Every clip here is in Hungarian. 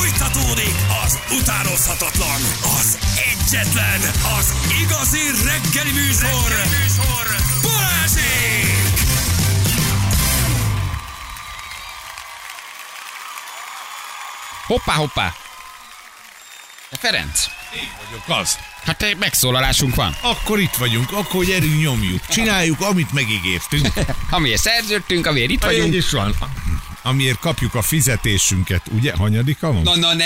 Fújtatódik az utánozhatatlan, az egyetlen, az igazi reggeli műsor, Balázsék! Hoppá! De Ferenc! Én vagyok az. Hát egy megszólalásunk van. Akkor itt vagyunk, akkor gyerünk, nyomjuk. Csináljuk, amit megígértünk. Amiért szerződtünk, amiért itt vagyunk. Is van. Amiért kapjuk a fizetésünket, ugye? Hanyadika van? Na, ne,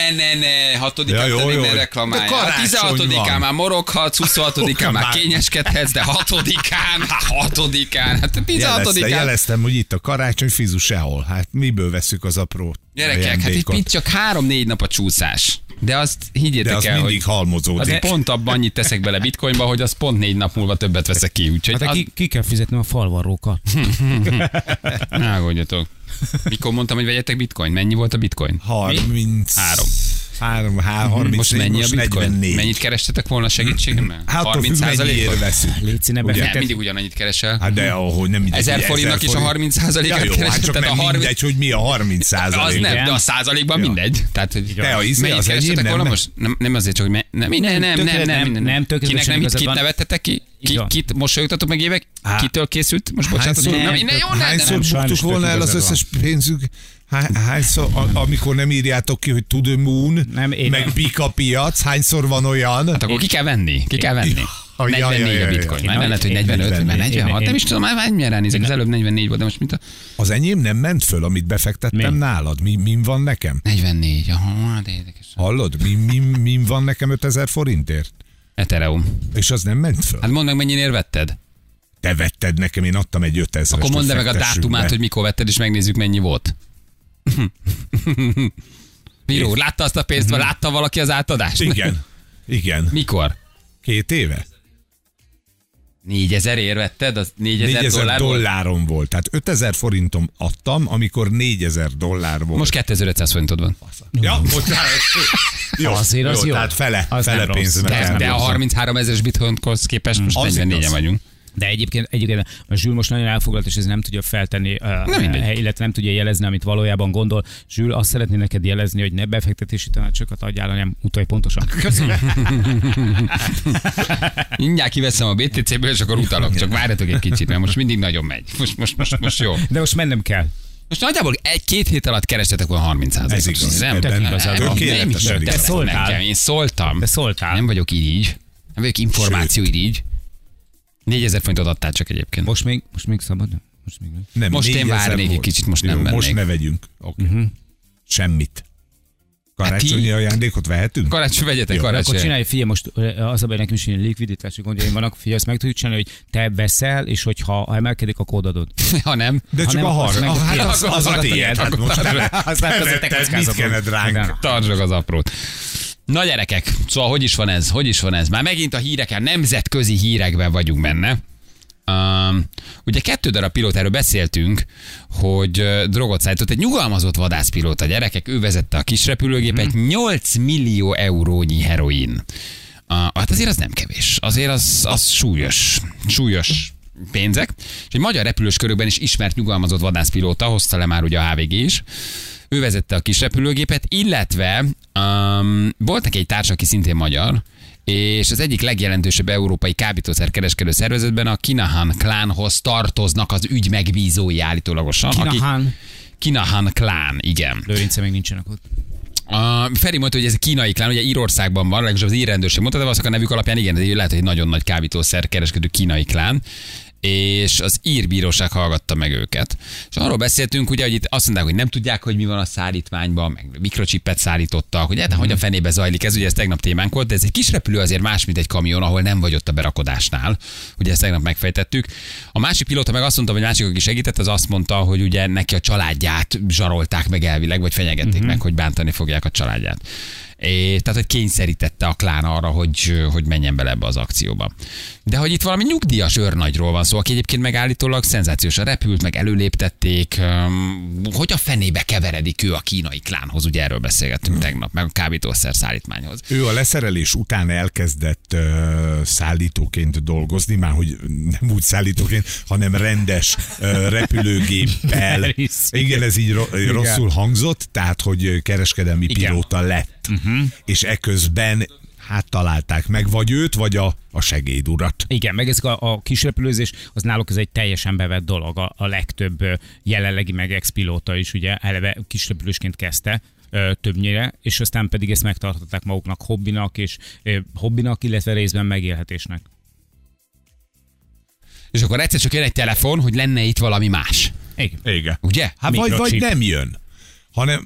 6-án ja, minden reklamálja. A 16-án már moroghatsz, 26-án már kényeskedhetsz, de 6-án, hát 16-án. Jeleztem, hogy itt a karácsony, fizu sehol. Hát miből veszük az apró gyerekek, hát itt mind csak 3-4 nap a csúszás. De azt higgyétek el, hogy... De az mindig halmozódik. Az pont abban annyit teszek bele bitcoinba, hogy az pont 4 nap múlva többet veszek ki. Úgyhogy hát ki kell fizetnem a falvarrókat. Na, gondoljatok. Mikor mondtam, hogy vegyetek bitcoin? Mennyi volt a bitcoin? 33. Most mennyi a bitcoin? 44. Mennyit kerestetek volna segítségemmel? Hát 30%-ot veszünk. Nem, mindig ugyanannyit keresel. Hát de ahogy nem mindegy. 1000 forintnak is a 30%-ot keresel. Tehát a 30... mindegy, hogy mi a 30%. Az nem, de a százalékban mindegy. Tehát, hogy mennyit kerestetek volna most? Nem azért csak, hogy... Nem. Kinek nem, kit nevettetek ki? Kit mosolyogtatok meg évek? Kitől készült? Most bocsánat. Hányszor buktuk volna el az összes pénzük? Hányszor, amikor nem írjátok ki, hogy to the moon, nem, meg pika piac, hányszor van olyan? Hát akkor ki kell venni. 44 a bitcoin. Már lehet, hogy 45, már 46, nem is tudom, már mennyire nézek, az előbb 44 volt, de most mint a... Az enyém nem ment föl, amit befektettem nálad. Min van nekem? 44, aha, de érdekes. Hallod? Min van nekem 5000 forintért? Ethereum. És az nem ment föl? Hát mondd meg, mennyire vetted? Te vetted nekem, én adtam egy 5000-est. Akkor mondd meg a dátumát, hogy mikor vetted, és megnézzük, mennyi volt. Miró, látta azt a pénzt, vagy látta valaki az átadást? Igen. Mikor? 2 éve. 4000-ért vetted? Az 4000 dolláron volt. Tehát 5000 forintom adtam, amikor 4000 dollár volt. Most 2500 forintod van. Ja, azért az jó. Tehát fele pénz. De a 33 ezeres bitcoinhoz képest most 44-en vagyunk. De egyébként a Zsül most nagyon elfoglalt, és ez nem tudja feltenni, illetve nem tudja jelezni, amit valójában gondol. Zsül, azt szeretné neked jelezni, hogy ne befektetési tanácsokat adjál, hanem utalj pontosan. Köszönöm. Mindjárt kiveszem a BTC-ből, és akkor utalok. Csak várjatok egy kicsit, mert most mindig nagyon megy. Most jó. De most mennem kell. Most nagyjából 1-2 hét alatt kerestetek olyan 30%-ot. Ez igaz. Én szóltam. De szóltál. Nem vagyok így. Nem vagyok információirigy. 4000 forintot adtál csak egyébként. Most még szabad? Nem, most én várnék egy kicsit, most nem mennék. Most ne vegyünk. Okay. Semmit. Karácsonyi ajándékot vehetünk? Karácsony, vegyetek karácsony. Akkor csinálj, figyelj, most az a baj, nekem is ilyen likviditási gondjaim vannak, figyelj, ezt meg tudjuk csinálni, hogy te veszel, és hogyha emelkedik, akkor odadod. Ha nem. De csak a az a tiéd. Mit kened ránk? Tartsok az aprót. Na gyerekek, szóval hogy is van ez? Már megint a híreken, nemzetközi hírekben vagyunk benne. Ugye 2 darab pilótáról beszéltünk, hogy drogot szállított egy nyugalmazott vadászpilóta, gyerekek, ő vezette a kisrepülőgépet, 8 millió eurónyi heroin. Hát azért az nem kevés, azért az súlyos pénzek. És egy magyar repülős körökben is ismert nyugalmazott vadászpilóta, hozta le már ugye a HVG is, ő vezette a kisrepülőgépet, illetve volt neki egy társ, aki szintén magyar, és az egyik legjelentősebb európai kábítószerkereskedő szervezetben a Kinahan Clanhoz tartoznak az ügy megbízói állítólagosan. Kinahan Clan, igen. Lőrince még nincsenek ott. Feri mondta, hogy ez a kínai klán, ugye Írországban van, legalábbis az írrendőrség mondta, de valószínűleg a nevük alapján igen, de lehet, hogy egy nagyon nagy kábítószerkereskedő kínai klán, és az írbíróság hallgatta meg őket. És arról beszéltünk, ugye, hogy itt azt mondták, hogy nem tudják, hogy mi van a szállítmányban, meg mikrochippet szállítottak, hogy hogy a fenébe zajlik ez, ugye ez tegnap témánk volt, de ez egy kis repülő azért más, mint egy kamion, ahol nem vagy ott a berakodásnál. Ugye ezt tegnap megfejtettük. A másik pilóta meg azt mondta, vagy másik, aki segített, az azt mondta, hogy ugye neki a családját zsarolták meg elvileg, vagy fenyegették meg, hogy bántani fogják a családját. É, tehát, hogy kényszerítette a klán arra, hogy menjen bele ebbe az akcióba. De hogy itt valami nyugdíjas őrnagyról van szó, aki egyébként megállítólag szenzációsan repült, meg előléptették. Hogy a fenébe keveredik ő a kínai klánhoz? Ugye erről beszélgettünk tegnap, meg a kábítószer szállítmányhoz. Ő a leszerelés után elkezdett szállítóként dolgozni, már hogy nem úgy szállítóként, hanem rendes repülőgéppel. Igen, ez így rosszul hangzott, tehát, hogy kereskedelmi pilóta lett. Uh-huh. És eközben hát találták meg, vagy őt, vagy a segédurat. Igen, meg ez a kisrepülőzés, az náluk ez egy teljesen bevett dolog. A legtöbb jelenlegi meg ex-pilóta is ugye eleve kisrepülősként kezdte többnyire, és aztán pedig ezt megtartották maguknak hobbinak, és illetve részben megélhetésnek. És akkor egyszer csak jön egy telefon, hogy lenne itt valami más. Igen. Ugye? Hát vagy nem jön.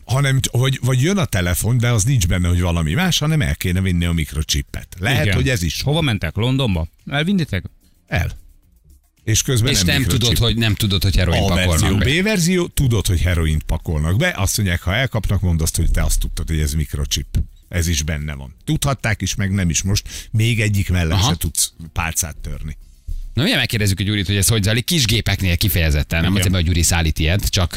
Hanem vagy jön a telefon, de az nincs benne, hogy valami más, hanem el kéne vinni a mikrochippet. Lehet, igen, hogy ez is. Hova mentek? Londonba? Elvinditek? El. És közben és nem tudod, hogy heroin pakolnak be. A verzió, tudod, hogy heroint pakolnak be. Azt mondják, ha elkapnak, mondd azt, hogy te azt tudtad, hogy ez mikrochip. Ez is benne van. Tudhatták is, meg nem is most. Még egyik mellett se tudsz pálcát törni. Na, milyen megkérdezzük a Gyurit, hogy ez hogy zajlik, kisgépeknél kifejezetten. Nem azért, mert a Gyuri szállít ilyet, csak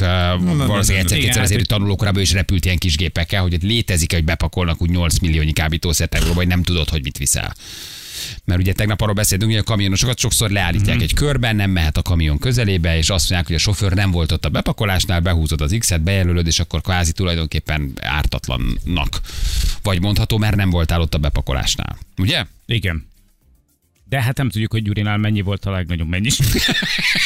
valószínűleg egyszer azért tanulókorában is repült ilyen kisgépekkel, hogy létezik, hogy bepakolnak úgy 8 milliónyi kábítószert euróba, vagy nem tudod, hogy mit viszel. Mert ugye tegnap arról beszéltünk, hogy a kamionosokat sokszor leállítják egy körben, nem mehet a kamion közelébe, és azt mondják, hogy a sofőr nem volt ott a bepakolásnál, behúzod az X-et, bejelölöd, és akkor kvázi tulajdonképpen ártatlannak vagy mondható, mert nem voltál ott a bepakolásnál. Ugye? Igen. De hát nem tudjuk, hogy Gyurinál mennyi volt a legnagyobb mennyiség.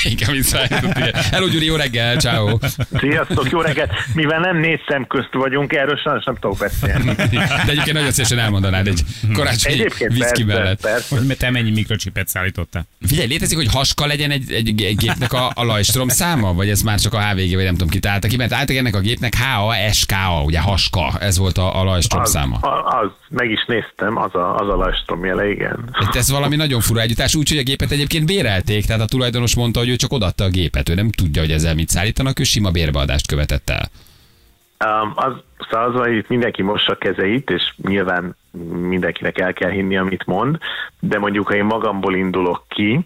Igen, mint szállított. Hello Gyuri, jó reggel, ciao. Sziasztok, jó reggel. Mivel nem négy szem közt vagyunk, erről sajnos nem tudok beszélni. De egyébként nagyon szépen elmondanád egy karácsonyi viszki mellett. Persze. Hogy te mennyi mikrocsipet szállítottál? Figyelj, létezik, hogy haska legyen egy gépnek a lajstrom száma? Vagy ez már csak a HVG, vagy nem tudom ki találta ki? Mert álltak ennek a gépnek HASKA, ugye haska, ez volt a lajstrom száma. Az, meg is néztem, az a lajstrom jele, igen. Ez valami nagyon fura együttás, úgyhogy a gépet egyébként bérelték, tehát a tulajdonos mondta, hogy ő csak odaadta a gépet, ő nem tudja, hogy ezzel mit szállítanak, ő sima bérbeadást követett el. Az van, hogy itt mindenki mossa a kezeit, és nyilván mindenkinek el kell hinni, amit mond, de mondjuk, ha én magamból indulok ki,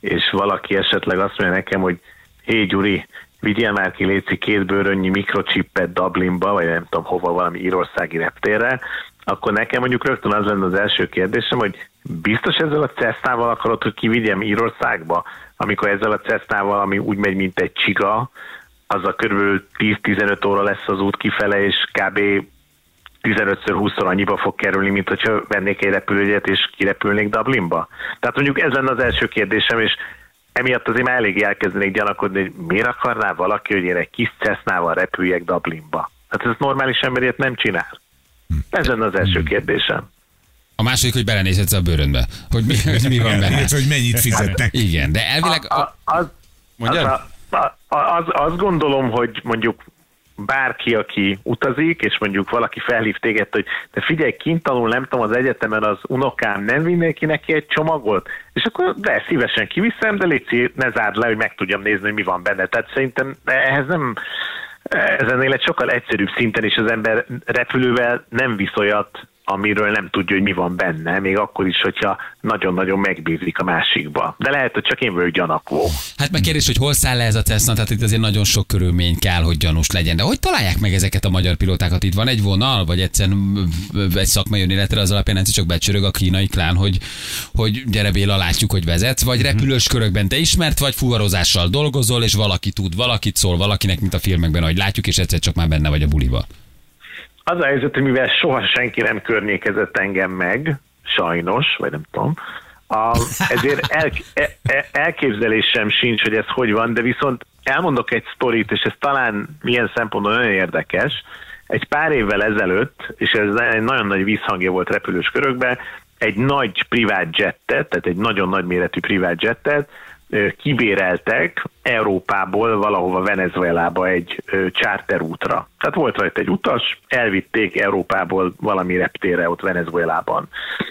és valaki esetleg azt mondja nekem, hogy hé Gyuri, vigyél már ki léci 2 bőrönyi mikrochippet Dublinba, vagy nem tudom hova, valami írországi reptérre, akkor nekem mondjuk rögtön az lenne az első kérdésem, hogy biztos ezzel a cessnával akarod, hogy kivigyem Írországba, amikor ezzel a cessnával, ami úgy megy, mint egy csiga, az a körülbelül 10-15 óra lesz az út kifele, és kb. 15-20-szor annyiba fog kerülni, mint hogyha vennék egy repülőjegyet, és kirepülnék Dublinba. Tehát mondjuk ez lenne az első kérdésem, és emiatt azért már elég elkezdenék gyanakodni, hogy miért akarná valaki, hogy én egy kis cessnával repüljek Dublinba. Hát ez normális emberiet nem csinál. Ez lenne az első kérdésem. A második, hogy belenézhetsz a bőrönbe, hogy mi van benne. Nézd, hogy mennyit fizettek. Igen, de elvileg... Azt gondolom, hogy mondjuk bárki, aki utazik, és mondjuk valaki felhív téged, hogy de figyelj, kint tanul, nem tudom, az egyetemen az unokám, nem vinnél ki neki egy csomagot? És akkor de szívesen kiviszem, de léci, ne zárd le, hogy meg tudjam nézni, hogy mi van benne. Tehát szerintem ehhez nem... Ez ennél egy sokkal egyszerűbb szinten is az ember repülővel nem visz olyat, amiről nem tudja, hogy mi van benne, még akkor is, hogyha nagyon-nagyon megbízik a másikba. De lehet, hogy csak én vagyok gyanakvó. Hát meg kérdés, hogy hol száll le ez a Cessna, tehát itt azért nagyon sok körülmény kell, hogy gyanús legyen. De hogy találják meg ezeket a magyar pilótákat? Itt van egy vonal, vagy egyszerűen egy szakmai önéletre az alapján egyszer csak becsörög a kínai klán, hogy gyere Béla, látjuk, hogy vezetsz, vagy repülős körökben te ismert vagy, fuvarozással dolgozol, és valaki tud, valakit szól, valakinek, mint a filmekben, ahogy látjuk, és egyszer csak már benne vagy a buliba. Az a helyzet, hogy mivel soha senki nem környékezett engem meg, sajnos, vagy nem tudom, ezért elképzelésem sincs, hogy ez hogy van, de viszont elmondok egy sztorit, és ez talán milyen szempontból nagyon érdekes. Egy pár évvel ezelőtt, és ez egy nagyon nagy vízhangja volt repülős körökben, egy nagy privát jettet, tehát egy nagyon nagy méretű privát jettet kibéreltek Európából valahova Venezuelába egy charterútra. Tehát volt rajta egy utas, elvitték Európából valami reptérre ott Venezuelában.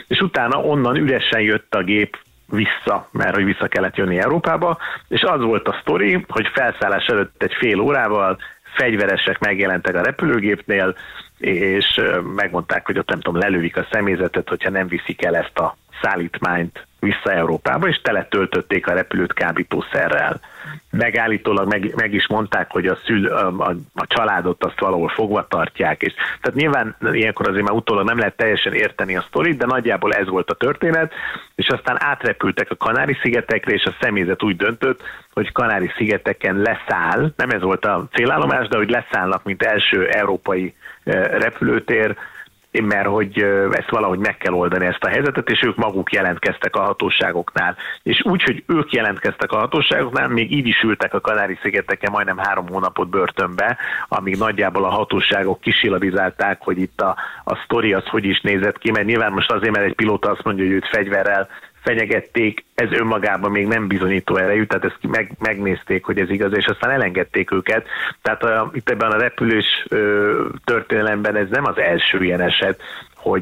És utána onnan üresen jött a gép vissza, mert hogy vissza kellett jönni Európába, és az volt a sztori, hogy felszállás előtt egy fél órával fegyveresek megjelentek a repülőgépnél, és megmondták, hogy ott nem tudom, lelövik a személyzetet, hogyha nem viszik el ezt a szállítmányt vissza Európába, és teletöltötték a repülőt kábítószerrel. Megállítólag meg is mondták, hogy a családot azt valahol fogva tartják. És, tehát nyilván ilyenkor azért már utólag nem lehet teljesen érteni a sztorit, de nagyjából ez volt a történet, és aztán átrepültek a Kanári szigetekre, és a személyzet úgy döntött, hogy Kanári szigeteken leszáll, nem ez volt a célállomás, de hogy leszállnak, mint első európai repülőtér, mert hogy ezt valahogy meg kell oldani ezt a helyzetet, és ők maguk jelentkeztek a hatóságoknál. És úgy, hogy ők jelentkeztek a hatóságoknál, még így is ültek a Kanári-szigeteken majdnem 3 hónapot börtönbe, amíg nagyjából a hatóságok kisilabizálták, hogy itt a sztori az hogy is nézett ki, mert nyilván most azért, mert egy pilóta azt mondja, hogy őt fegyverrel fenyegették, ez önmagában még nem bizonyító erejű, tehát ezt megnézték, hogy ez igaz, és aztán elengedték őket. Tehát itt ebben a repülős történelemben ez nem az első ilyen eset,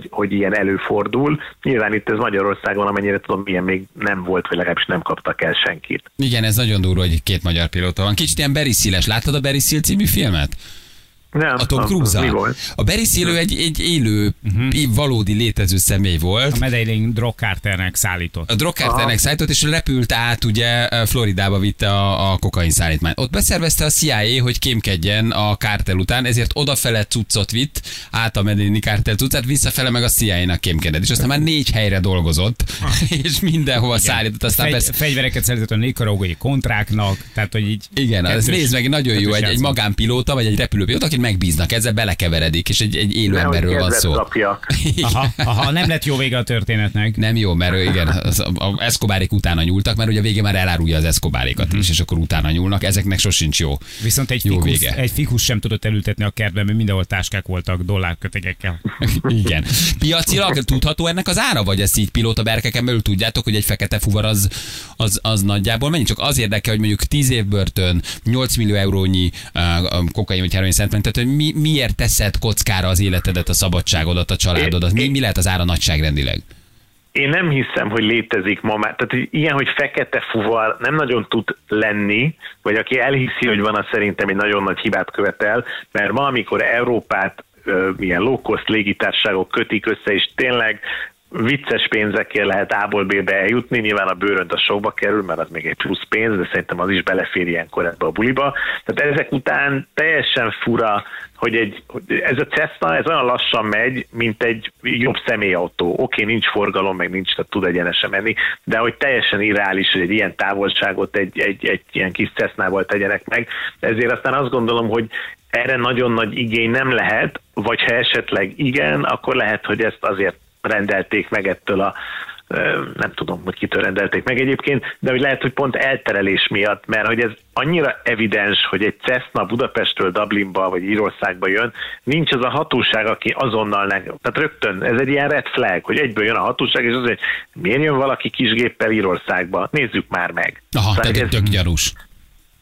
hogy ilyen előfordul. Nyilván itt ez Magyarországon, amennyire tudom, ilyen még nem volt, vagy legalábbis nem kaptak el senkit. Igen, ez nagyon durva, hogy 2 magyar pilóta van. Kicsit ilyen Barry Seal-es. Láttad a Barry Seal című filmet? Nem, a Tom Cruise-al. A Barry Seal egy élő, valódi létező személy volt. A Medellín drogkártelnek szállított. A drogkártelnek szállított, és repült át, ugye Floridába vitte a kokain szállítmányt. Ott beszervezte a CIA, hogy kémkedjen a kártel után, ezért odafele cuccot vitt, át a medellini kártel cuccát, visszafele meg a CIA-nak kémkedett. És aztán már 4 helyre dolgozott, és mindenhova szállított. Aztán fegyvereket szerzett a nicaraguai kontráknak, tehát hogy így. Igen, ez nézd meg, nagyon jó, egy magánpilóta, vagy egy repülőpilóta, akit megbíznak, ezzel belekeveredik, és egy élő emberről van szó. Aha, nem lett jó vége a történetnek. Nem jó, mert igen, az Escobarék utána nyúltak, mert ugye a vége már elárulja az Escobarékat is, és akkor utána nyúlnak, ezeknek sosincs jó. Viszont egy fikus sem tudott elültetni a kertben, mert mindenhol táskák voltak dollárkötegekkel. Igen. Piacilag tudható ennek az ára, vagy ezt így pilóta berkeken belül tudjátok, hogy egy fekete fuvar az nagyjából mennyi? Csak az érdekel, hogy mondjuk 10 év börtön, 8 millió eurónyi kokain vagy heroin szentment. Tehát, hogy miért teszed kockára az életedet, a szabadságodat, a családodat? Mi lehet az ára nagyságrendileg? Én nem hiszem, hogy létezik ma már. Tehát ilyen, hogy fekete fuvar nem nagyon tud lenni, vagy aki elhiszi, hogy van, az szerintem egy nagyon nagy hibát követel, mert ma, amikor Európát ilyen low-cost légitársaságok kötik össze, és tényleg vicces pénzekért lehet A-ból B-be eljutni, nyilván a bőrönt a sokba kerül, mert az még egy plusz pénz, de szerintem az is belefér ilyenkor ebbe a buliba. Tehát ezek után teljesen fura, hogy ez a Cessna, ez olyan lassan megy, mint egy jobb személyautó. Oké, nincs forgalom, meg nincs, tehát tud egyenesen menni, de hogy teljesen irreális, hogy egy ilyen távolságot egy ilyen kis Cessnával tegyenek meg. Ezért aztán azt gondolom, hogy erre nagyon nagy igény nem lehet, vagy ha esetleg igen, akkor lehet, hogy ezt azért rendelték meg ettől nem tudom, hogy kitől rendelték meg egyébként, de hogy lehet, hogy pont elterelés miatt, mert hogy ez annyira evidens, hogy egy Cessna Budapestről Dublinba vagy Írországba jön, nincs az a hatóság, aki azonnal tehát rögtön, ez egy ilyen red flag, hogy egyből jön a hatóság, és az, hogy miért jön valaki kisgéppel Írországba? Nézzük már meg. Aha, tehát ez tök gyanús.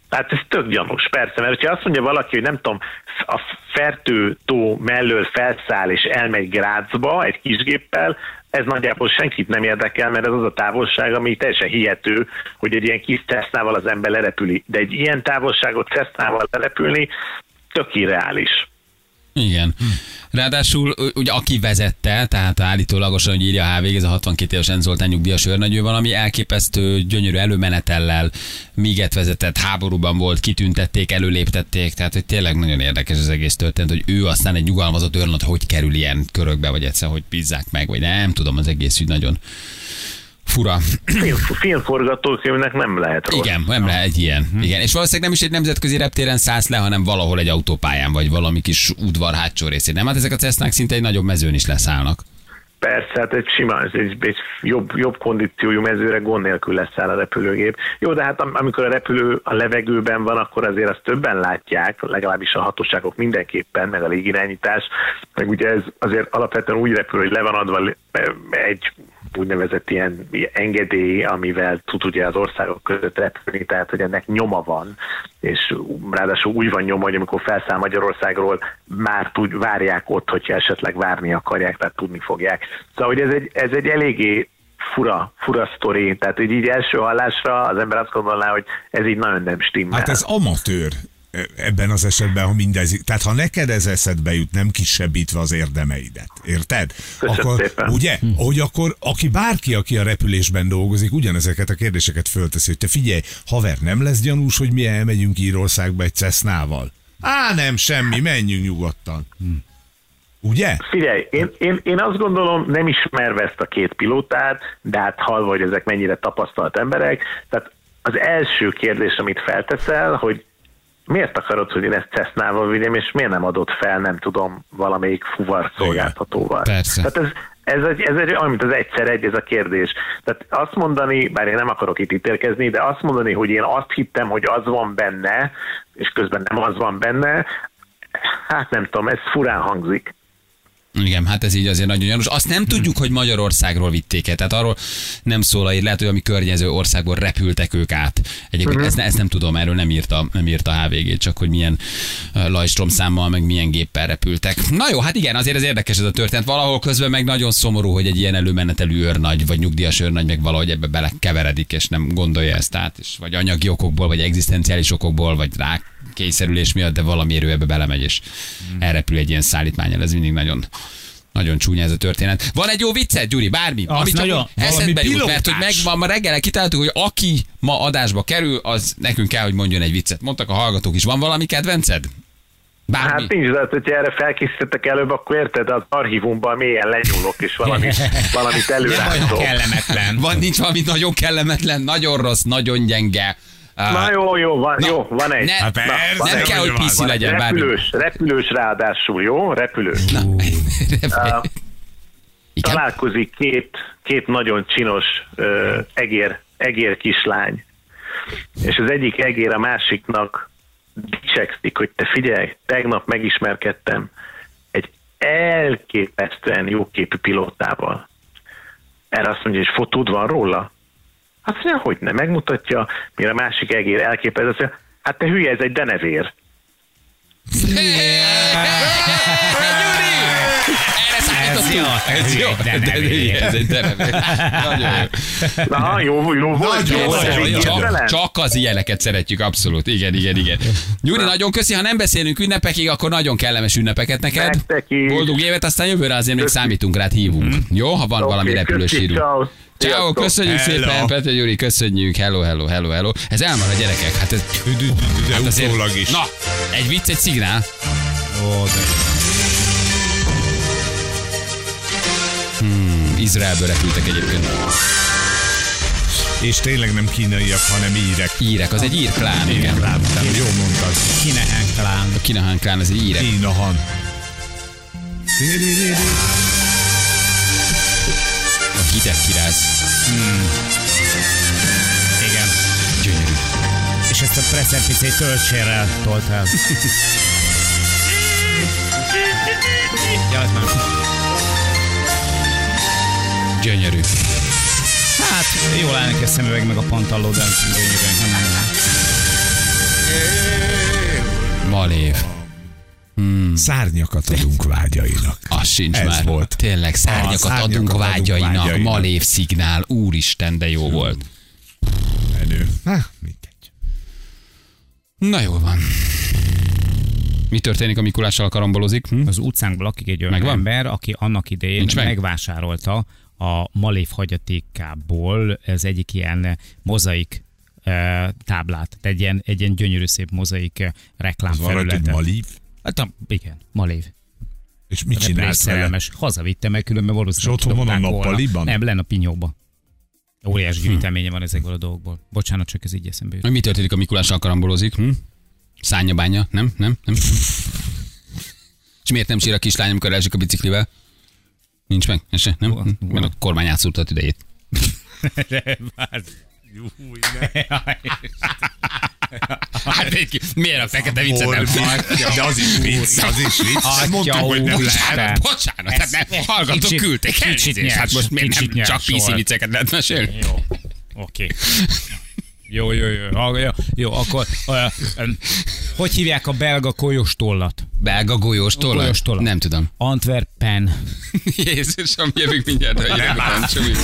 Hát ez tök gyanús, persze, mert ha azt mondja valaki, hogy nem tudom, a Fertő-tó mellől felszáll és elmegy Grazba egy kisgéppel, ez nagyjából senkit nem érdekel, mert ez az a távolság, ami teljesen hihető, hogy egy ilyen kis Cessnával az ember lerepüli. De egy ilyen távolságot Cessnával lerepülni tök irreális. Igen. Ráadásul, ugye aki vezette, tehát állítólagosan, hogy írja a HVG, ez a 62 éves Enzoltán nyugdíjas őrnagy, valami elképesztő, gyönyörű előmenetellel míget vezetett, háborúban volt, kitüntették, előléptették, tehát hogy tényleg nagyon érdekes az egész történet, hogy ő aztán egy nyugalmazott őrnagy, hogy kerül ilyen körökbe, vagy egyszer, hogy bízzák meg, vagy nem tudom, az egész úgy nagyon fura. Filmforgatókönyvnek nem lehet rossz. Igen, nem lehet egy ilyen. Igen. És valószínűleg nem is egy nemzetközi reptéren szállsz le, hanem valahol egy autópályán, vagy valami kis udvar hátsó részén. Nem? Hát ezek a Cessnák szinte egy nagyobb mezőn is leszállnak. Persze, hát egy sima, egy jobb kondíciójú mezőre gond nélkül leszáll a repülőgép. Jó, de hát amikor a repülő a levegőben van, akkor azért azt többen látják, legalábbis a hatóságok mindenképpen, meg a légirányítás, meg ugye ez azért alapvetően úgy repül, hogy le van adva egy úgynevezett ilyen engedély, amivel tud ugye az országok között repülni, tehát hogy ennek nyoma van, és ráadásul úgy van nyoma, hogy amikor felszáll Magyarországról, már várják ott, hogyha esetleg várni akarják, tehát tudni fogják. Szóval hogy ez egy eléggé fura sztori, tehát így első hallásra az ember azt gondolná, hogy ez így nagyon nem stimmel. Hát ez amatőr ebben az esetben, ha mindez, tehát ha neked ez eszedbe jut, nem kisebbítve az érdemeidet, érted? Akkor, ugye, hogy akkor aki bárki, aki a repülésben dolgozik, ugyanezeket a kérdéseket fölteszi, hogy te figyelj, haver, nem lesz gyanús, hogy mi elmegyünk Írországba egy Cessnával? Á, nem, semmi, menjünk nyugodtan. Ugye? Figyelj, én azt gondolom, nem ismerve ezt a két pilótát, de hát hallva, hogy ezek mennyire tapasztalt emberek, tehát az első kérdés, amit felteszel, hogy miért akarod, hogy én ezt Cessnával vigyem, és miért nem adod fel, nem tudom, valamelyik fuvar szolgáltatóval? Persze. Tehát ez egy, amit az egyszer egy, ez a kérdés. Tehát azt mondani, bár én nem akarok itt ítélkezni, de azt mondani, hogy én azt hittem, hogy az van benne, és közben nem az van benne, hát nem tudom, ez furán hangzik. Igen, hát ez így azért nagyon gyanús. Azt nem tudjuk, hogy Magyarországról vitték-e. Tehát arról nem szól a ír. Lehet, hogy a mi környező országból repültek ők át. Egyébként ezt nem tudom, erről nem írta a HVG, csak hogy milyen lajstromszámmal, meg milyen géppel repültek. Na jó, hát igen, azért ez érdekes ez a történet. Valahol közben meg nagyon szomorú, hogy egy ilyen előmenetelű őrnagy, vagy nyugdíjas őrnagy meg valahogy ebbe belekeveredik, és nem gondolja ezt át, és vagy anyagi okokból, vagy egzisztenciális okokból, vagy rák kényszerülés miatt, de valamiért ő ebbe belemegy, és elrepül egy ilyen szállítmánnyal. Ez mindig nagyon, nagyon csúnya ez a történet. Van egy jó viccet, Gyuri, bármi, amit csak eszedbe jut, mert hogy megvan, ma reggel kitaláltuk, hogy aki ma adásba kerül, az nekünk kell, hogy mondjon egy viccet. Mondtak a hallgatók is, van valami kedvenced? Bármi. Hát nincs, de hogyha erre felkészítettek előbb, akkor érted, az archívumban mélyen lenyúlok, és valamit előállítom. Kellemetlen. Nincs valami nagyon kellemetlen, nagyon rossz, nagyon gyenge. Na jó, van egy. Nem kell, hogy piszi legyen. Repülős ráadásul, jó? Repülős. Találkozik két nagyon csinos egér kislány. És az egyik egér a másiknak dicsekszik, hogy te figyelj, tegnap megismerkedtem egy elképesztően jóképű pilótával. Erre azt mondja, hogy fotód van róla? Azt mondja, hogy nem, megmutatja, mire a másik egér elképesztő. Hát te hülye, ez egy denevér. Ez egy denevér. Na, jó volt. Csak az ilyeneket szeretjük, abszolút. Igen. Gyuri, nagyon köszi, ha nem beszélünk ünnepekig, akkor nagyon kellemes ünnepeket neked. Boldog évet, aztán jövőre azért még számítunk rád, hívunk. Jó, ha van valami repülős hírunk. Ciao, köszönjük szépen, Pető Gyuri, köszönjük, hello. Ez elmar a gyerekek, hát ez... Hát utólag is. Na, egy vicc, egy szignál. Ó, de... Izraelből repültek egyébként. És tényleg nem kínaiak, hanem írek. Írek, az egy ír klán, igen. Jó mondtad. Kinahan Clan. A Kinahan Clan, ez egy írek. Kinahan. Hideg kiráz. Igen. Gyönyörű. És ezt a preszerpicét töltsérrel toltál. Jaj, már. Gyönyörű. Hát, jól állnak a szemüveg meg a pantalló, de gyönyörű. Malév. Szárnyakat adunk vágyainak. Az sincs ez már. Volt. Tényleg, szárnyakat adunk vágyainak. Malév szignál. Úristen, de jó volt. Menő. Mindegy. Na jól van. Mi történik, a Mikulással karambolozik? Az utcánkból lakik egy olyan ember, aki annak idején megvásárolta a Malév hagyatékából az egyik ilyen mozaik táblát. Egy ilyen gyönyörű szép mozaik reklámfelületet. Az Malév? Hát igen, Malév. És mit csinálsz vele? Hazavittem el, különben valószínűleg kidobták volna. Nem, len a pinyóba. Óriás gyűjteménye van ezekből a dolgokból. Bocsánat, csak ez így eszembe jut. Mi történik, a Mikulással karambolozik? Szánnyabánya? Nem. És miért nem sír a kislány, amikor esik a biciklivel? Nincs meg? Esse? Nem? Mert a kormány átszúrta a tüdejét. Júj, ne. Hát miért a fekete viccet nem tudják? De az is vicc. Mondtuk, hogy nem lehet. Bocsánat, hallgatók küldték el. Hát most miért nem csak PC vicceket lehet mesélni? Jó, oké. Jó, akkor hogy hívják a belga golyóstollat? Belga golyóstollat? Nem tudom. Antwerpen. Jézusom, jövök mindjárt, hogy jövök.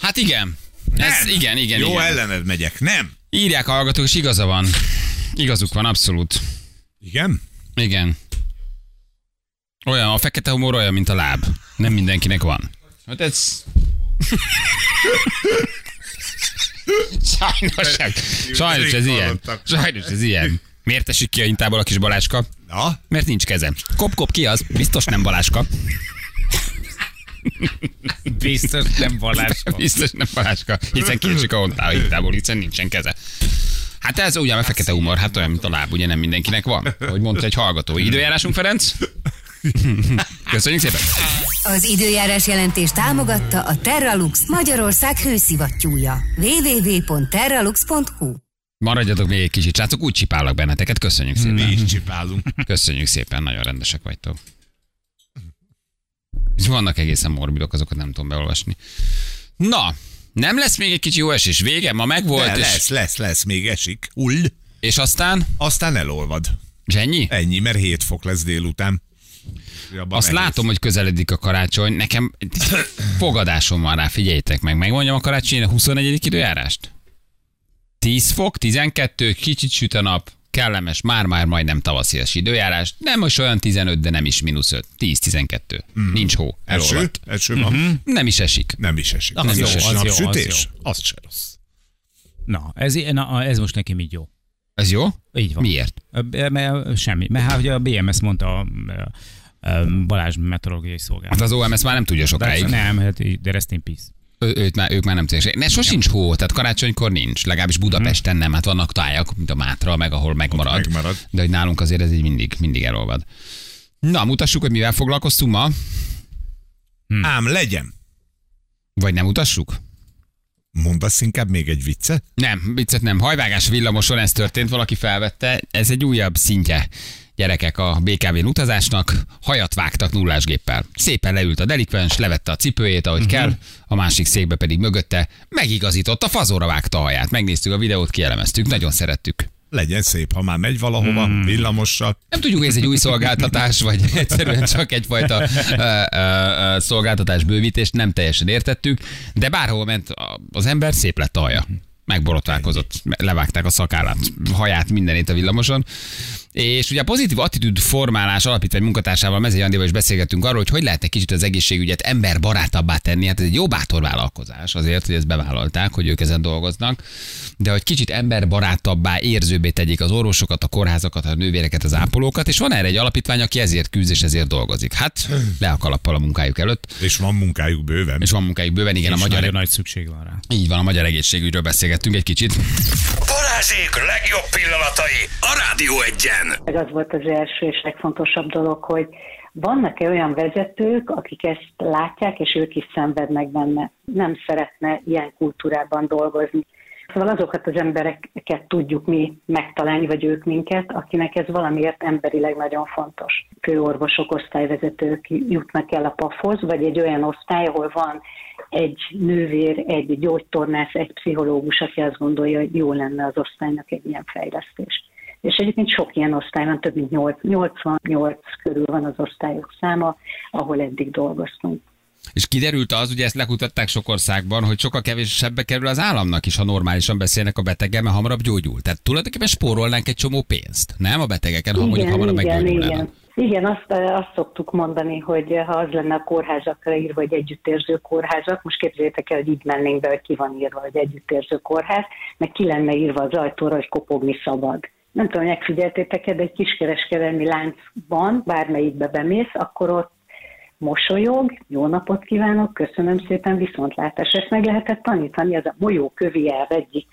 Hát igen, Ez, igen. Jó, igen. Ellened megyek, nem? Írják a hallgatók, és igaza van. Igazuk van, abszolút. Igen? Igen. Olyan, a fekete humor olyan, mint a láb. Nem mindenkinek van. Hát ez... Sajnos ez ilyen. Miért esik ki a hintából a kis Balázska? Na? Mert nincs keze. Kop-kop, ki az? Biztos nem Balázska. Biztos nem Balázska. Hiszen kiesik a hintából, hiszen nincsen keze. Hát ez ugyan a fekete humor, hát olyan, mint a láb, ugye nem mindenkinek van. Hogy mondta egy hallgató. Időjárásunk, Ferenc? Köszönjük szépen! Az időjárás jelentést támogatta a Terralux Magyarország hőszivattyúja. www.terralux.hu. Maradjatok még egy kicsit, srácok, úgy csipállak benneteket. Köszönjük szépen. Mi is csipálunk. Köszönjük szépen, nagyon rendesek vagytok. És vannak egészen morbidok, azokat nem tudom beolvasni. Na, nem lesz még egy kicsi jó esés? Vége? Ma megvolt. És... Lesz, még esik. Ull. És aztán? Aztán elolvad. És ennyi? Ennyi, mert 7 fok lesz délután. Jobban azt egész. Látom, hogy közeledik a karácsony. Nekem fogadásom van rá, figyeljétek meg. Megmondjam a karácsonyi 24. időjárást? 10 fok, 12, kicsit süt a nap, kellemes, már-már majdnem tavaszias időjárás. Nem most olyan 15, de nem is -5. 10-12. Mm. Nincs hó. Eső van. Mm-hmm. Nem is esik. Az napsütés? Az se rossz. Na, ez most nekem így jó. Ez jó? Így van. Miért? Semmi. Mert ugye a BMS mondta a Balázs meteorológiai szolgálat. Hát az OMS már nem tudja sokáig. Nem, de rest in peace. Ők már nem célják. Ne, sos nincs hó, tehát karácsonykor nincs. Legalábbis Budapesten nem, hát vannak tájak, mint a Mátra, meg ahol megmarad. De hogy nálunk azért ez így mindig elolvad. Na, mutassuk, hogy mivel foglalkoztunk ma. Ám legyen. Vagy nem mutassuk? Mondasz inkább még egy viccet? Nem, viccet nem. Hajvágás villamoson ez történt, valaki felvette. Ez egy újabb szintje. Gyerekek a BKV-n utazásnak, hajat vágtak nullás géppel. Szépen leült a delikvens, levette a cipőjét, ahogy kell, a másik székbe pedig mögötte megigazította, fazóra vágta a haját. Megnéztük a videót, kielemeztük, nagyon szerettük. Legyen szép, ha már megy valahova, villamossal. Nem tudjuk, hogy ez egy új szolgáltatás, vagy egyszerűen csak egyfajta szolgáltatás bővítést, nem teljesen értettük, de bárhol ment az ember, szép lett a haja. Megborotválkozott, levágták a szakállát, haját, mindenét a villamoson. És ugye a pozitív attitűd formálás alapítvány munkatársával, Mezei Andival is beszélgettünk arról, hogy lehetne kicsit az egészségügyet emberbarátabbá tenni. Hát ez egy jó bátor vállalkozás azért, hogy ezt bevállalták, hogy ők ezen dolgoznak, de hogy kicsit emberbarátabbá, érzőbbé tegyék az orvosokat, a kórházakat, a nővéreket, az ápolókat, és van erre egy alapítvány, aki ezért küzd és ezért dolgozik. Hát le a kalappal a munkájuk előtt. És van munkájuk bőven, igen, és a magyar nagy szükség van rá. Így van, a magyar egészségügyről beszélgettünk egy kicsit. Balázsék legjobb pillanatai a Rádió Egyen. Az volt az első és legfontosabb dolog, hogy vannak-e olyan vezetők, akik ezt látják, és ők is szenvednek benne. Nem szeretne ilyen kultúrában dolgozni. Szóval azokat az embereket tudjuk mi megtalálni, vagy ők minket, akinek ez valamiért emberileg nagyon fontos. Főorvosok, osztályvezetők jutnak el a PAF-hoz, vagy egy olyan osztály, ahol van egy nővér, egy gyógytornász, egy pszichológus, aki azt gondolja, hogy jó lenne az osztálynak egy ilyen fejlesztés. És egyébként sok ilyen osztály van, több mint 88 körül van az osztályok száma, ahol eddig dolgoztunk. És kiderült az, ugye ezt lekutatták sok országban, hogy sokkal kevésebbe kerül az államnak is, ha normálisan beszélnek a beteggel, mert hamarabb gyógyul. Tehát tulajdonképpen spórolnánk egy csomó pénzt, nem a betegeken, ha mondjuk hamarabb meggyógyulnának. Igen, azt szoktuk mondani, hogy ha az lenne a kórházakra írva, hogy együttérző kórházak, most képzeljétek el, hogy így mennénk be, hogy ki van írva, hogy együttérző kórház, meg ki lenne írva az ajtóra, hogy kopogni szabad. Nem tudom, megfigyeltétek-e, de egy kiskereskedelmi láncban, bármelyikbe bemész, akkor ott mosolyog, jó napot kívánok, köszönöm szépen, viszontlátás. Ezt meg lehetett tanítani, ez a bolyókövi elv egyik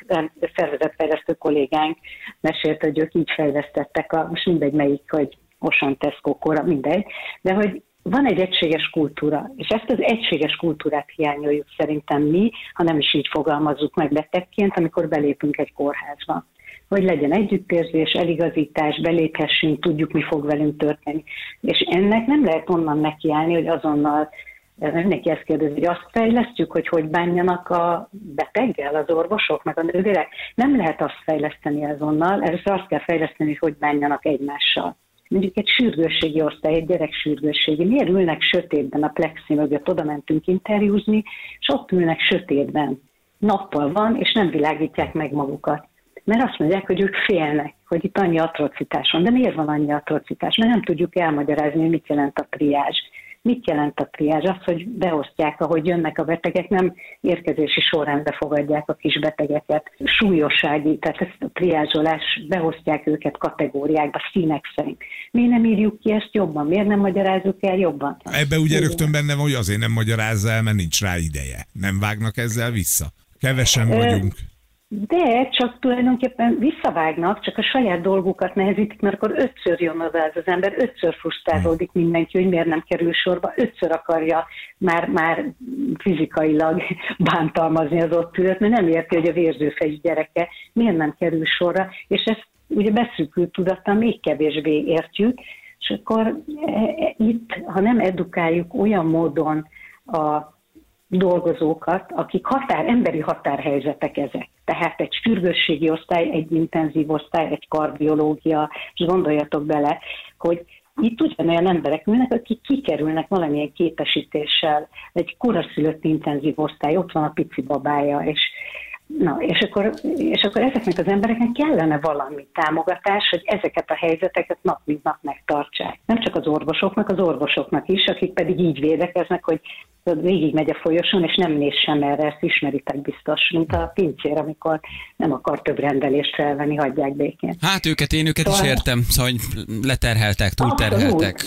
szervezetfejlesztő kollégánk mesélt, hogy ők így fejlesztettek, most mindegy melyik, hogy Osan Tesco-kora, mindegy, de hogy van egy egységes kultúra, és ezt az egységes kultúrát hiányoljuk szerintem mi, ha nem is így fogalmazzuk meg betegként, amikor belépünk egy kórházba. Hogy legyen együttérzés, eligazítás, beléphessünk, tudjuk, mi fog velünk történni. És ennek nem lehet onnan nekiállni, hogy azonnal, mindenki ezt kérdezi, hogy azt fejlesztjük, hogy bánjanak a beteggel, az orvosok, meg a nővérek. Nem lehet azt fejleszteni azonnal, először azt kell fejleszteni, hogy bánjanak egymással. Mondjuk egy sürgősségi osztály, egy gyerek sürgősségi. Miért ülnek sötétben a plexi mögött? Oda mentünk interjúzni, és ott ülnek sötétben. nappal van, és nem világítják meg magukat. Mert azt mondják, hogy ők félnek, hogy itt annyi atrocitás van. De miért van annyi atrocitás? Mert nem tudjuk elmagyarázni, hogy mit jelent a triázs. Mit jelent a triázs? Az, hogy beosztják, ahogy jönnek a betegek, nem érkezési sorrendbe fogadják a kis betegeket. Súlyossági, tehát ezt a triázsolás, beosztják őket kategóriákba, színek szerint. Miért nem írjuk ki ezt jobban? Miért nem magyarázzuk el jobban? Ebben ugye rögtön benne van, hogy azért nem magyarázza el, mert nincs rá ideje. Nem vágnak ezzel vissza? Kevesen vagyunk. De csak tulajdonképpen visszavágnak, csak a saját dolgukat nehezítik, mert akkor ötször jön oda ez az ember, ötször frusztrálódik mindenki, hogy miért nem kerül sorba, ötször akarja már fizikailag bántalmazni az ott ülőt, mert nem érti, hogy a vérzőfejű gyereke miért nem kerül sorra, és ezt ugye beszűkült tudattal még kevésbé értjük, és akkor itt, ha nem edukáljuk olyan módon a dolgozókat, akik emberi határhelyzetek ezek. Tehát egy sürgősségi osztály, egy intenzív osztály, egy kardiológia, és gondoljatok bele, hogy itt ugyanolyan emberek ülnek, akik kikerülnek valamilyen képesítéssel, egy koraszülött intenzív osztály, ott van a pici babája, és akkor ezeknek az embereknek kellene valami támogatás, hogy ezeket a helyzeteket nap mint nap megtartsák. Nem csak az orvosoknak is, akik pedig így védekeznek, hogy végig megy a folyosón, és nem néz sem erre, ezt ismeritek biztos, mint a pincér, amikor nem akar több rendelést felvenni, hagyják békén. Hát őket is értem, szóval leterheltek, túlterheltek,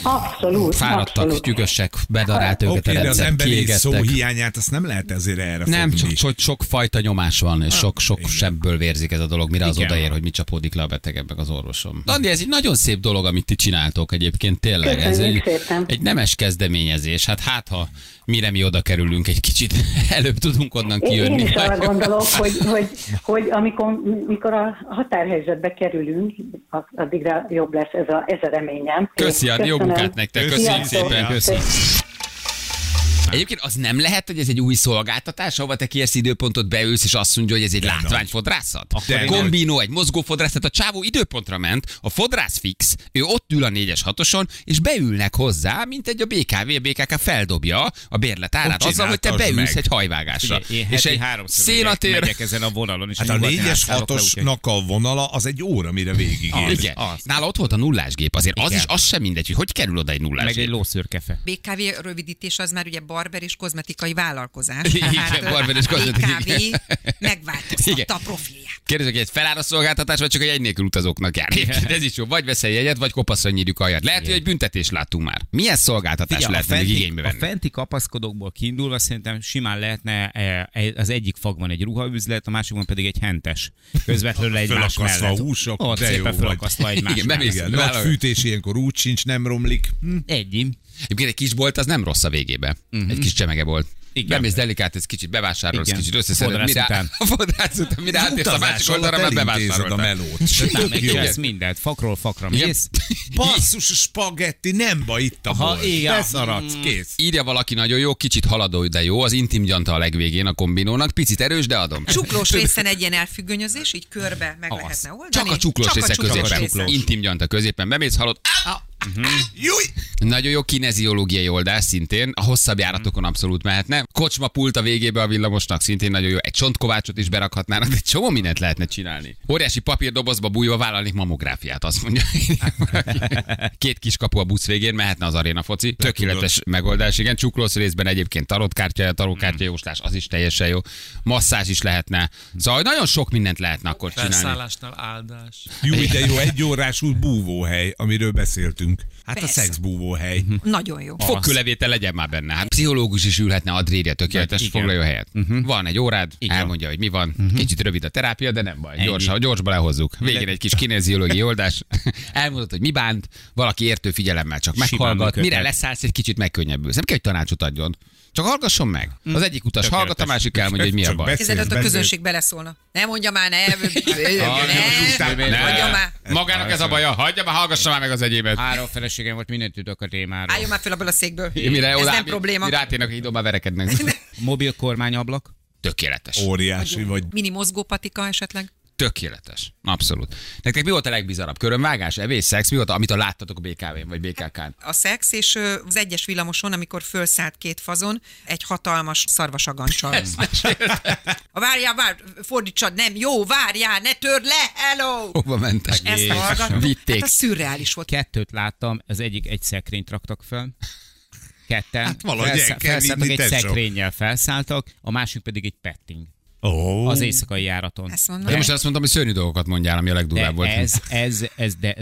fáradtak, tükösek, bedarált őket a rendszer, az emberi szó hiányát, azt nem lehet ezért erre fogni. Nem, csak hogy sok fajta nyomás van, és sok sebből vérzik ez a dolog, mire az odaér, hogy mi csapódik le a betegebbek az orvosom. Andi, ez egy nagyon szép dolog, amit ti csináltok egyébként, tényleg. Ez egy nemes kezdeményezés, hát ha mire mi oda kerülünk, egy kicsit előbb tudunk onnan kijönni. Én is arra gondolok, hogy amikor a határhelyzetbe kerülünk, addigra jobb lesz ez a reményem. Köszi, Andi, jó munkát nektek, köszönjük szépen. Egyébként az nem lehet, hogy ez egy új szolgáltatás, ahova te kérsz időpontot, beülsz, és azt mondja, hogy ez egy látványfodrászat. Kombinó, egy mozgófodrászat. A csávó időpontra ment, a fodrász fix, ő ott ül a 4-es, 6-oson, és beülnek hozzá, mint egy a BKV, a BKK feldobja a bérlet árát azzal, hogy te beülsz egy hajvágásra. És egy szénatér... megyek ezen a vonalon. Hát a 4-es, 6-osnak a vonala az egy óra, mire végigér. Nála ott volt a nullás gép, azért az sem mindegy, hogy kerül oda egy nullás gép. Meg egy lószőrkefe. BKV rövidítés az már ugye barber és kozmetikai vállalkozás. Igen, hát, barber és kozmetikai. Megváltoztatta a profilját. Kérdezzük, hogy egy felárasszolgáltatás, vagy csak egy nélkül utazóknak jár. Ez is jó. Vagy veszel jegyet, vagy kopaszonyírjuk alját. Lehet, hogy egy büntetést láttunk már. Milyen szolgáltatás lehet még igénybe venni? A fenti kapaszkodókból kiindulva szerintem simán lehetne, az egyik fagban egy ruhaüzlet, a másikban pedig egy hentes. Közvetlenül egymás mellett. Felakasztva húsok, ott szépen felakasztva egymás mellett. Nagy fűtés ilyenkor úgy sincs, nem romlik. Egyébként egy kis bolt az nem rossz a végébe. Mm-hmm. Egy kis csemege bolt. Bemész delikát, ez kicsit bevásárolsz, kicsit összeszeded. Fodrász után, mire átérsz a másik oldalra, már bevásároltad. A melót. Megcsinálsz mindent, fakról fakra mész. Basszus spagetti, nem baj itt a bolt. Beszaradsz, kész. Írja valaki nagyon jó, kicsit haladó, de jó, az intim gyanta a legvégén a kombinónak, picit erős, de adom. Csuklós részen egy ilyen elfüggönyözés, így körbe meg lehetne oldani. Csak a csuklós része középen. Intim gyanta középen, bemész, halod. Nagyon jó kineziológiai oldás szintén, a hosszabb járatokon abszolút mehetne. Kocsma pult a végébe a villamosnak szintén nagyon jó. Egy csontkovácsot is berakhatnának, de egy csomó mindent lehetne csinálni. Óriási papírdobozba bújva vállalnék mammográfiát, azt mondja. 2 kis kapu a busz végén, mehetne az aréna foci. Tökéletes megoldás, igen. Csuklós részben egyébként tarotkártya jóslás, az is teljesen jó. Masszázs is lehetne. Szóval nagyon sok mindent lehetne akkor csinálni. Felszállásnál áldás. Jó, de jó, 1 órás új búvóhely, amiről beszéltünk. Hát persze. A szexbúvóhely. Nagyon jó. Fogkőlevétel legyen már benne. Hát pszichológus is ülhetne, Adrérje tökéletes, foglalja helyet. Van egy órád, elmondja, hogy mi van. Kicsit rövid a terápia, de nem baj. Gyorsba lehozzuk. Végén egy kis kineziológiai oldás. Elmondod, hogy mi bánt, valaki értő figyelemmel csak meghallgat. Mire leszállsz, egy kicsit megkönnyebbülsz. Nem kell, hogy tanácsot adjon. Csak hallgasson meg. Az egyik utas hallgat, a másik elmondja, hogy mi a baj. Ezelőtt a közönség beleszólna. Nem mondja már, ne. Magának ez a baja. Hagyja már, hallgassa már meg az egyébet. 3 feleségem volt, mindent tudok a témáról. Álljon már fel abból a székből. Ez nem probléma. Mi rátérnek, hogy időben verekednek. Mobil kormányablak. Tökéletes. Óriási vagy. Mini mozgópatika esetleg. Tökéletes. Abszolút. Nektek mi volt a legbizarabb? Körömvágás, evés, szex? Mi volt, amit láttatok a BKV-n vagy BKK-n? A szex és az egyes villamoson, amikor fölszállt két fazon, egy hatalmas szarvasagancsal. Várjál, fordítsad, nem, jó, várjál, ne törd le, hello! Hova mentek? És ezt hallgattam. Vitték. Hát az szürreális volt. Kettőt láttam, az egyik egy szekrényt raktak fel. Ketten. Hát valahogy felszálltak, egy szekrényel felszálltak, a másik pedig egy petting. Oh. Az éjszakai járaton. De most azt mondtam, hogy szörnyű dolgokat mondjál, ami a legdurvább volt. Ez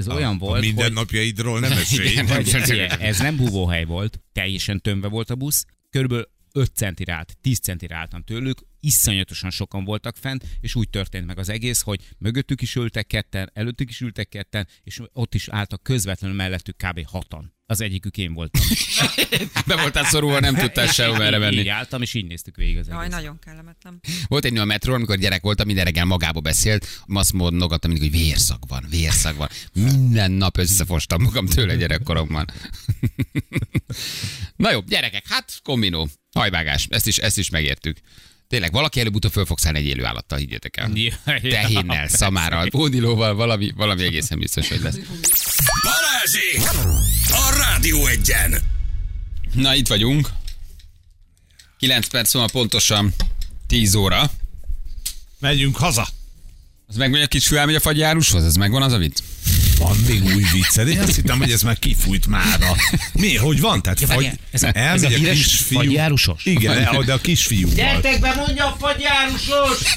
olyan volt, hogy... Mindennapjaidról nem esélj. Ez nem búvóhely volt, teljesen tömve volt a busz. Körülbelül 5 centire állt, 10 centire álltam tőlük, iszonyatosan sokan voltak fent, és úgy történt meg az egész, hogy mögöttük is ültek ketten, előttük is ültek ketten, és ott is álltak közvetlenül mellettük kb. 6-an. Az egyikük én voltam. Be voltál szorulva, nem tudtál sehova erre venni. Így álltam, és így néztük végig az egész. Jaj, nagyon kellemetlen. Volt egy nő a metrón, amikor gyerek voltam, minden reggel magába beszélt, maszmódnogattam mindig, hogy vérszak van. Minden nap összefostam magam tőle gyerekkoromban. Na jó, gyerekek, hát kombinó, hajvágás, ezt is megértük. Tényleg, valaki előbb-utóbb föl fogsz állni egy élő állattal, higgyétek el. Ja, tehénnel, ja, szamárral, bódilóval, valami egészen biztos, hogy lesz. Balázsi! A Rádió Egyen! Na, itt vagyunk. 9 perc van, pontosan 10 óra. Megyünk haza. Az megvan, a kis fülelmegy a fagyjárushoz? Ez megvan az a vicc? Van még új vicced? Én azt hittem, hogy ez már kifújt mára. Mi? Hogy van? Tehát ez a híres fagyjárusos? Igen, de a kisfiú. Gyertek be, mondja a fagyjárusos!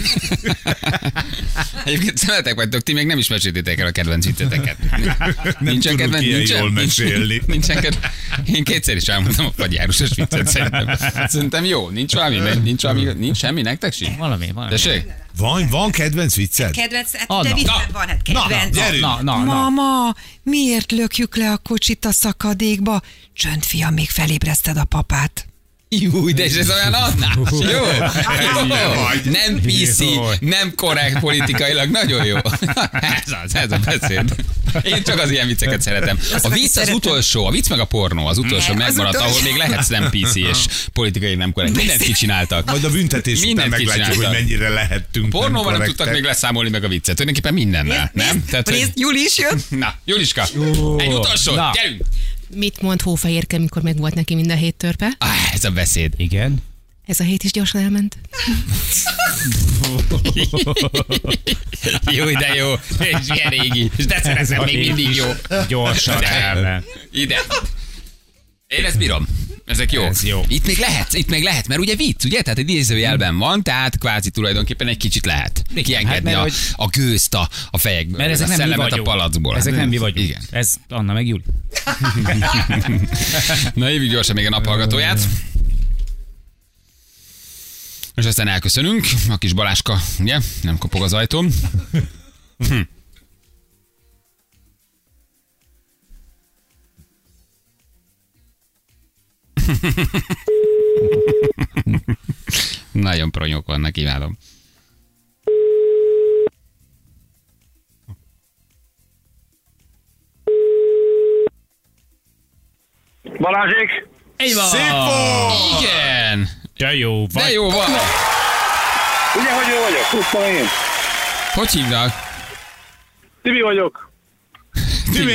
Egyébként szeretek vagytok, ti még nem is meséltétek el a kedvenc vicceteket. Nincsen kedvenc. Én kétszer is elmondtam a fagyjárusos viccet, szerintem jó. Nincs semmi nektek si? Valami. Van kedvenc vicced? Kedvenc, de vicced van, hát kedvenc. Na. Mama, miért lökjük le a kocsit a szakadékba? Csönd, fiam, még felébreszted a papát. Júj, de ez olyan adnás. Jó. Nem PC, nem korrekt politikailag, nagyon jó. Ez a beszéd. Én csak az ilyen vicceket szeretem. A vicc az utolsó, a vicc meg a pornó, az utolsó megmaradt, ahol még lehetsz nem PC és politikai nem korrekt. Mindent kicsináltak. Majd a büntetés után meglátjuk, hogy mennyire lehettünk. Pornóval nem tudtak még leszámolni meg a viccet. Tulajdonképpen mindennel, nem? Juli is jön? Na, Juliska, egy utolsó, gyerünk! Mit mond Hófehérke, mikor meg volt neki mind a 7 törpe? Ez a beszéd. Igen. Ez a 7 is gyorsan elment. Jó, de jó. És ilyen régi. És de szerezem, még mindig jó. Gyorsan elment. Ide. Én ezt bírom. Ezek jó. Ez jó. Itt még lehet, mert ugye vicc, ugye? Tehát egy idézőjelben van, tehát kvázi tulajdonképpen egy kicsit lehet. Még kiengedni a gőzt a fejekből, mert ezek a szellemet a palacból. Ezek nem mi vagyunk. Igen. Ez Anna meg Júli. Na, hívjuk gyorsan még a naphallgatóját. És aztán elköszönünk. A kis Balázska, ugye? Nem kopog az ajtón. Nagyon pronyok vannak, imádom. Balázsék! Igen! De jó vagy. De jó vagy. Ugye, hogy jó vagyok? Tudtam én. Hogy hívnak? Tibi vagyok. Tibi!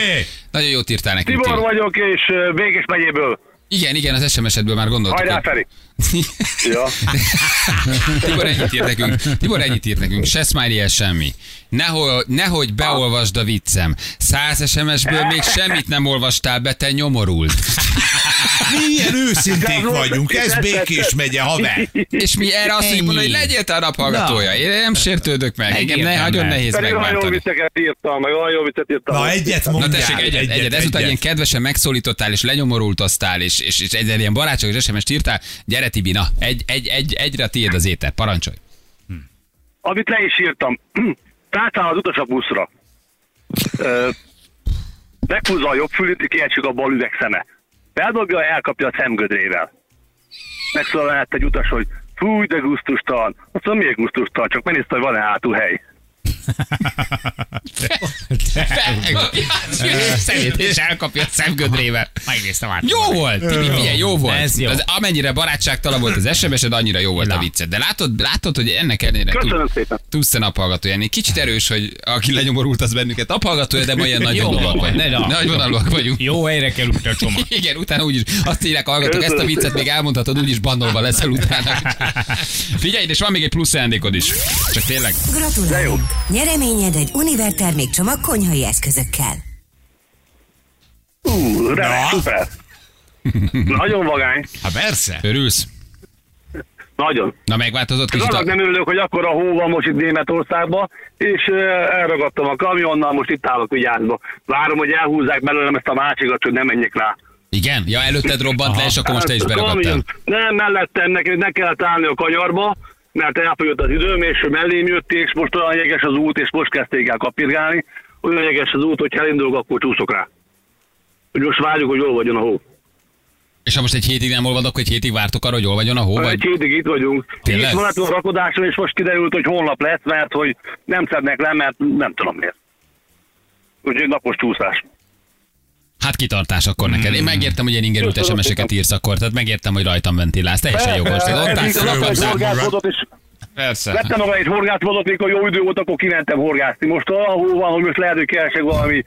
Nagyon jót írtál nekünk. Tibor vagyok, és Békés megyéből. Igen, az SMS-edből már gondoltuk. Hajrá, Feri! Ja. Tibor ennyit írt nekünk, se smiley-el semmi. Nehogy beolvasd a viccem. 100 SMS-ből még semmit nem olvastál be, te nyomorult. Milyen őszinték vagyunk, ez Békés megye, haver. És mi erre azt mondjuk, hogy legyél te a naphallgatója. Én nem sértődök meg, engem nagyon nehéz megváltani. Nagyon jó vicceket írtam. Na, egyet mondjál. Na tessék, egyet. Ezután ilyen kedvesen megszólítottál, és lenyomorultoztál, és ezzel ilyen barátság és SMS-t írtál. Gyere Tibi, na, egyre tiéd az étel, parancsolj. Amit le is írtam. Tátál az utas a buszra. Meghúzza a jobb fülét, kiejtsük a bal üveg szeme. Feldobja, elkapja a szemgödrével. Megszólalhat egy utas, hogy fúj, de gusztustalan. Azt mondom, miért gusztustalan? Csak megnézte, hogy van-e hátul hely. Felkapja a szemét, és elkapja a szemgödrével. Megnéztem át. Jó volt, Tibi, milyen jó volt. Jó. Amennyire barátságtalan volt az SMS-ed, annyira jó volt a vicced. De látod, hogy ennek ellenére túlszen abhallgatója. Én kicsit erős, hogy aki lenyomorult, az bennünket abhallgatója, de ma ilyen nagy vonalúak vagyunk. Nagy vonalúak vagyunk. Jó helyre kell utána a csomag. Igen, utána úgyis azt írják, hallgatok, ezt a viccet még elmondhatod, úgyis bannolva leszel utána. Figyelj, és van még egy plusz ajándékod is. Csak tényleg. Gratulálunk. Nyereményed egy Univer termékcsomag konyhai eszközökkel. Remek, szuper. Nagyon vagány. Hát persze. Örülsz? Nagyon. Na megváltozott kicsit. Annak nem örülök, hogy akkor a hó van most itt Németországban, és elragadtam a kamionnal, most itt állok vigyázba. Várom, hogy elhúzzák belőlem ezt a másikat, hogy nem menjek rá. Igen? Ja, előtted robbant le, és akkor most te is beragadtál. Nem, mellettem, ne kellett állni a kanyarba, mert elfogyott az időm, és mellém jötték, és most olyan jeges az út, és most kezdték el kapirgálni. Olyan jeges az út, hogyha elindulok, akkor csúszok rá. Úgy most várjuk, hogy jól vagyjon a hó. És ha most egy hétig nem olvad, akkor egy hétig vártok arra, hogy jól vagyjon a hó? Vagy... Egy hétig itt vagyunk. Tényleg? Itt van a rakodáson, és most kiderült, hogy holnap lesz, mert hogy nem szednek le, mert nem tudom miért. Úgyhogy napos csúszás. Hát kitartás akkor neked. Én megértem, hogy én ingerült SMS-eket írsz akkor, tehát megértem, hogy rajtam ventilálsz. Teljesen jogos. Persze. Vettem maga egy horgászvodot, mikor jó idő volt, akkor kimentem horgászni. Most ahol van, hogy most lehet, hogy keresek valami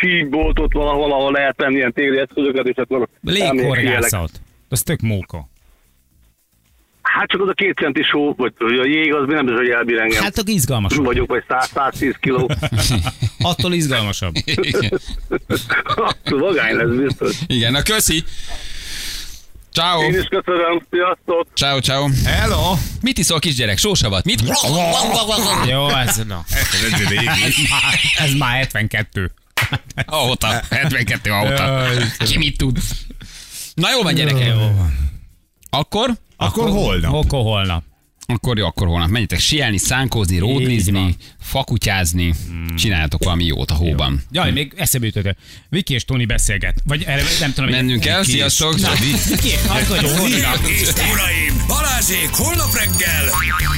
síkboltot valahol, ahol lehet tenni ilyen téli eszközöket, és akkor... Léghorgászat. Ez tök móka. Hát csak az a 2 centis hó, vagy a jég, az nem bizony elbír engem. Hát akkor izgalmas. Vagyok, vagy 100-110 kiló. Attól izgalmasabb. Attól vagány lesz biztos. Igen, na köszi. Ciao. Én is köszönöm, sziasztok. Ciao, ciao. Hello. Mit iszol, kisgyerek? Sósavat? Mit? Jó, ez na. Ez már 72. Ahota, 72 ahota. Ki mit tud? Na jól van, gyerekek. Akkor? Akkor holnap. Akkor holnap. Akkor jó, akkor holnap. Menjetek sielni, szánkózni, ródlizni, fakutyázni. Csináljátok valami jót a hóban. Jó. Jaj, még eszembe jutott. Viki és Tony beszélget. Vagy erre nem tudom. Mennünk el, sziasztok. Viki, akkor jó. Uraim, Balázsék holnap reggel.